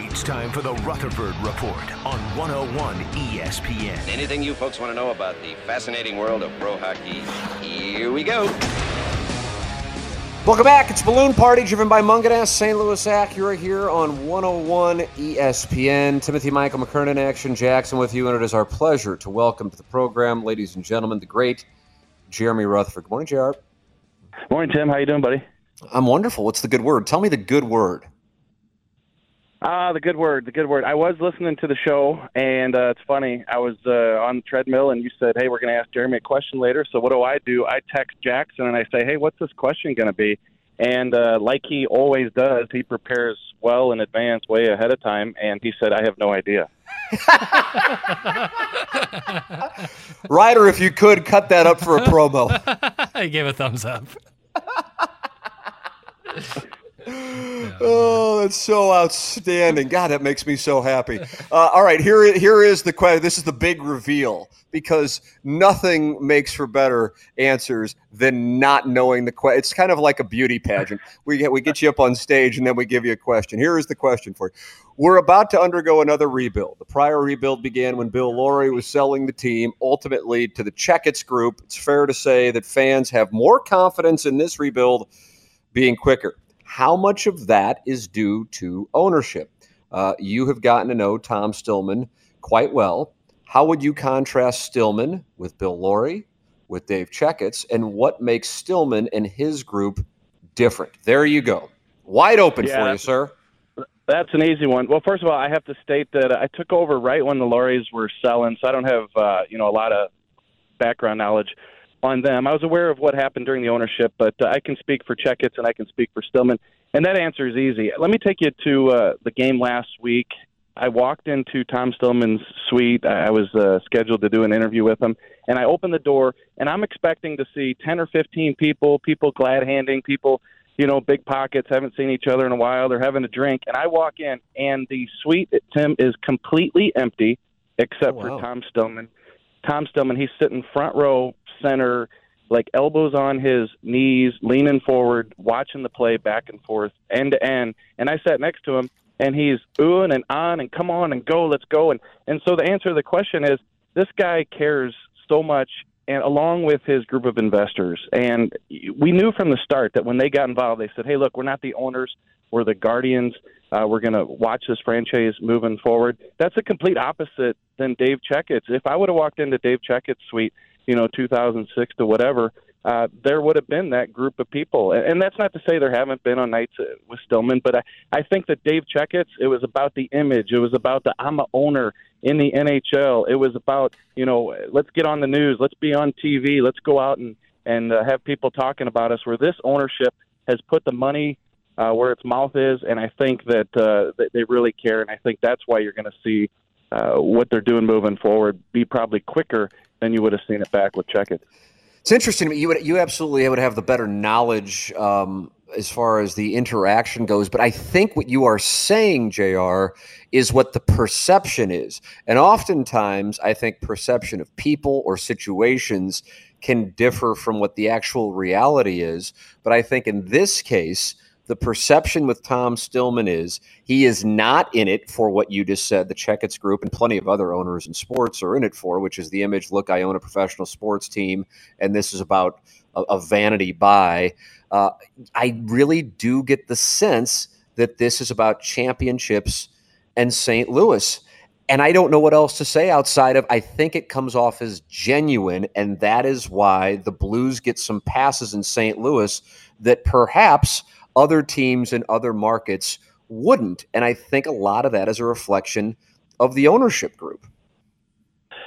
It's time for the Rutherford Report on 101 ESPN. Anything you folks want to know about the fascinating world of pro hockey? Here we go. Welcome back. It's Balloon Party driven by Munganas, St. Louis Acura here on 101 ESPN. Timothy Michael McKernan, Action Jackson with you, and it is our pleasure to welcome to the program, ladies and gentlemen, the great Jeremy Rutherford. Good morning, JR. Morning, Tim. How you doing, buddy? I'm wonderful. What's the good word? Tell me the good word. The good word. I was listening to the show, and it's funny. I was on the treadmill, and you said, hey, we're going to ask Jeremy a question later. So what do? I text Jackson, and I say, hey, what's this question going to be? And like he always does, he prepares well in advance, way ahead of time, and he said, I have no idea. Ryder, if you could, cut that up for a promo. I gave a thumbs up. Oh, that's so outstanding. God, that makes me so happy. All right, here is the question. This is the big reveal, because nothing makes for better answers than not knowing the question. It's kind of like a beauty pageant. We get you up on stage, and then we give you a question. Here is the question for you. We're about to undergo another rebuild. The prior rebuild began when Bill Laurie was selling the team, ultimately to the Checketts group. It's fair to say that fans have more confidence in this rebuild being quicker. How much of that is due to ownership? You have gotten to know Tom Stillman quite well. How would you contrast Stillman with Bill Laurie, with Dave Checketts, and what makes Stillman and his group different? There you go. Wide open for you, sir. That's an easy one. Well, first of all, I have to state that I took over right when the Lauries were selling, so I don't have a lot of background knowledge on them. I was aware of what happened during the ownership, but I can speak for Checketts and I can speak for Stillman, and that answer is easy. Let me take you to the game last week. I walked into Tom Stillman's suite. I was scheduled to do an interview with him, and I opened the door, and I'm expecting to see 10 or 15 people glad-handing, people, big pockets, haven't seen each other in a while, they're having a drink, and I walk in, and the suite, Tim, is completely empty except for Tom Stillman. Tom Stillman, he's sitting front row, center, like elbows on his knees, leaning forward, watching the play back and forth, end to end. And I sat next to him, and he's oohing and on and come on and go, let's go. And so the answer to the question is this guy cares so much, and along with his group of investors. And we knew from the start that when they got involved, they said, hey, look, we're not the owners, we're the guardians. We're going to watch this franchise moving forward. That's a complete opposite than Dave Checketts. If I would have walked into Dave Checketts' suite, 2006 to whatever, there would have been that group of people. And that's not to say there haven't been on nights with Stillman, but I think that Dave Checketts, it was about the image. It was about the I'm an owner in the NHL. It was about, let's get on the news. Let's be on TV. Let's go out and have people talking about us, where this ownership has put the money where its mouth is, and I think that they really care, and I think that's why you're going to see what they're doing moving forward be probably quicker than you would have seen it back with Checketts. It's interesting to me. You absolutely would have the better knowledge as far as the interaction goes, but I think what you are saying, JR, is what the perception is, and oftentimes I think perception of people or situations can differ from what the actual reality is, but I think in this case, the perception with Tom Stillman is he is not in it for what you just said, the Checketts group and plenty of other owners in sports are in it for, which is the image, look, I own a professional sports team, and this is about a vanity buy. I really do get the sense that this is about championships and St. Louis. And I don't know what else to say outside of I think it comes off as genuine, and that is why the Blues get some passes in St. Louis that perhaps – other teams in other markets wouldn't. And I think a lot of that is a reflection of the ownership group.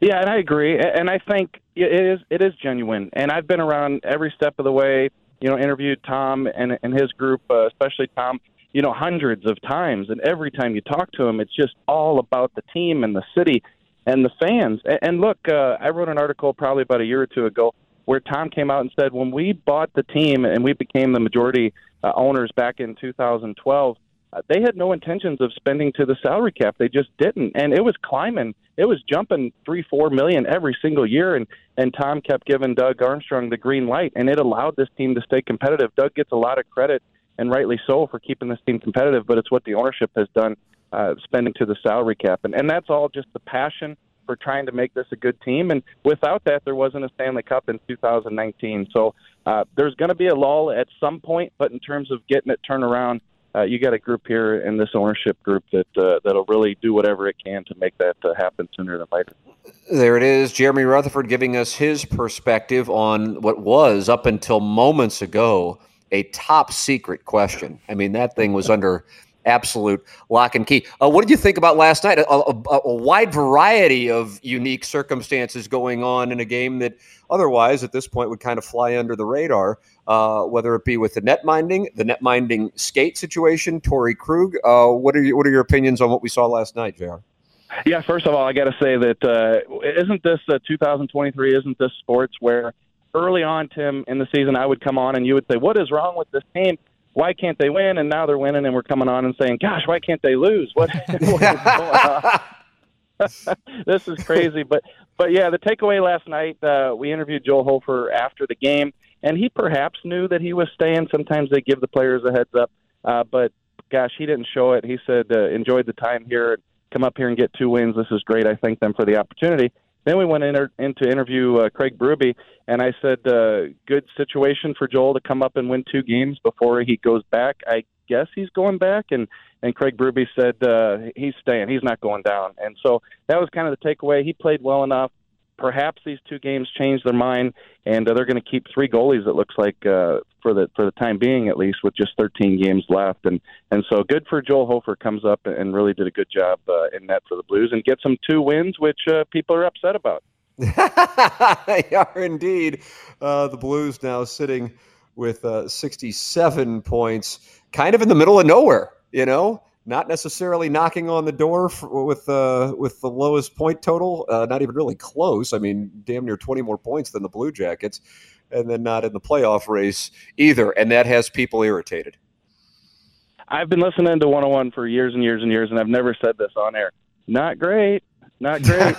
Yeah, and I agree. And I think it is genuine. And I've been around every step of the way, you know, interviewed Tom and his group, especially Tom, you know, hundreds of times. And every time you talk to him, it's just all about the team and the city and the fans. And look, I wrote an article probably about a year or two ago where Tom came out and said, when we bought the team and we became the majority owners back in 2012, they had no intentions of spending to the salary cap. They just didn't. And it was climbing. It was jumping $3-4 million every single year. And Tom kept giving Doug Armstrong the green light, and it allowed this team to stay competitive. Doug gets a lot of credit, and rightly so, for keeping this team competitive, but it's what the ownership has done, spending to the salary cap. And that's all just the passion for trying to make this a good team. And without that, there wasn't a Stanley Cup in 2019. So there's going to be a lull at some point, but in terms of getting it turned around, you got a group here in this ownership group that'll really do whatever it can to make that happen sooner than later. There it is. Jeremy Rutherford giving us his perspective on what was, up until moments ago, a top secret question. I mean, that thing was under absolute lock and key. What did you think about last night? A wide variety of unique circumstances going on in a game that otherwise at this point would kind of fly under the radar, whether it be with the net minding skate situation, Tori Krug. What are your opinions on what we saw last night, JR? Yeah, first of all, I got to say that isn't this 2023, isn't this sports where early on, Tim, in the season, I would come on and you would say, what is wrong with this team? Why can't they win? And now they're winning, and we're coming on and saying, gosh, why can't they lose? What is going on? This is crazy. But yeah, the takeaway last night, we interviewed Joel Hofer after the game, and he perhaps knew that he was staying. Sometimes they give the players a heads up. But, gosh, he didn't show it. He said, enjoyed the time here. Come up here and get 2 wins. This is great. I thank them for the opportunity. Then we went in to interview Craig Bruby, and I said, good situation for Joel to come up and win 2 games before he goes back. I guess he's going back, and Craig Bruby said he's staying. He's not going down. And so that was kind of the takeaway. He played well enough. Perhaps these 2 games changed their mind, and they're going to keep 3 goalies, it looks like, for the time being at least, with just 13 games left. And so good for Joel Hofer, comes up and really did a good job in net for the Blues and gets them 2 wins, which people are upset about. They are indeed. The Blues now sitting with 67 points, kind of in the middle of nowhere, you know? Not necessarily knocking on the door with the lowest point total, not even really close. I mean, damn near 20 more points than the Blue Jackets, and then not in the playoff race either, and that has people irritated. I've been listening to 101 for years and years and years, and I've never said this on air. Not great. Not great.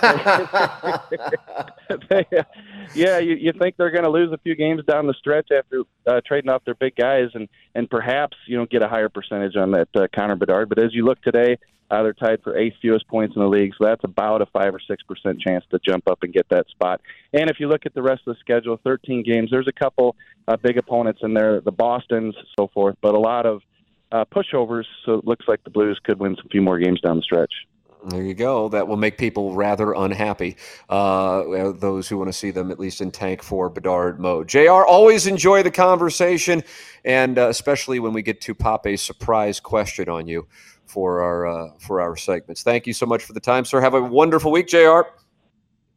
Yeah, you think they're going to lose a few games down the stretch after trading off their big guys and perhaps, you know, get a higher percentage on that Conor Bedard. But as you look today, they're tied for 8th fewest points in the league, so that's about a 5 or 6% chance to jump up and get that spot. And if you look at the rest of the schedule, 13 games, there's a couple big opponents in there, the Bostons, so forth, but a lot of pushovers, so it looks like the Blues could win a few more games down the stretch. There you go. That will make people rather unhappy, those who want to see them at least in tank for Bedard mode. JR, always enjoy the conversation, and especially when we get to pop a surprise question on you for our segments. Thank you so much for the time, sir. Have a wonderful week, JR.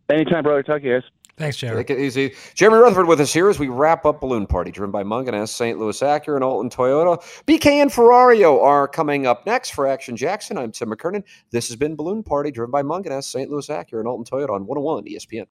Anytime, brother. Talk to you guys. Thanks, Jeremy. Take it easy. Jeremy Rutherford with us here as we wrap up Balloon Party, driven by Munganas, St. Louis Acura, and Alton Toyota. BK and Ferrario are coming up next. For Action Jackson, I'm Tim McKernan. This has been Balloon Party, driven by Munganas, St. Louis Acura, and Alton Toyota on 101 ESPN.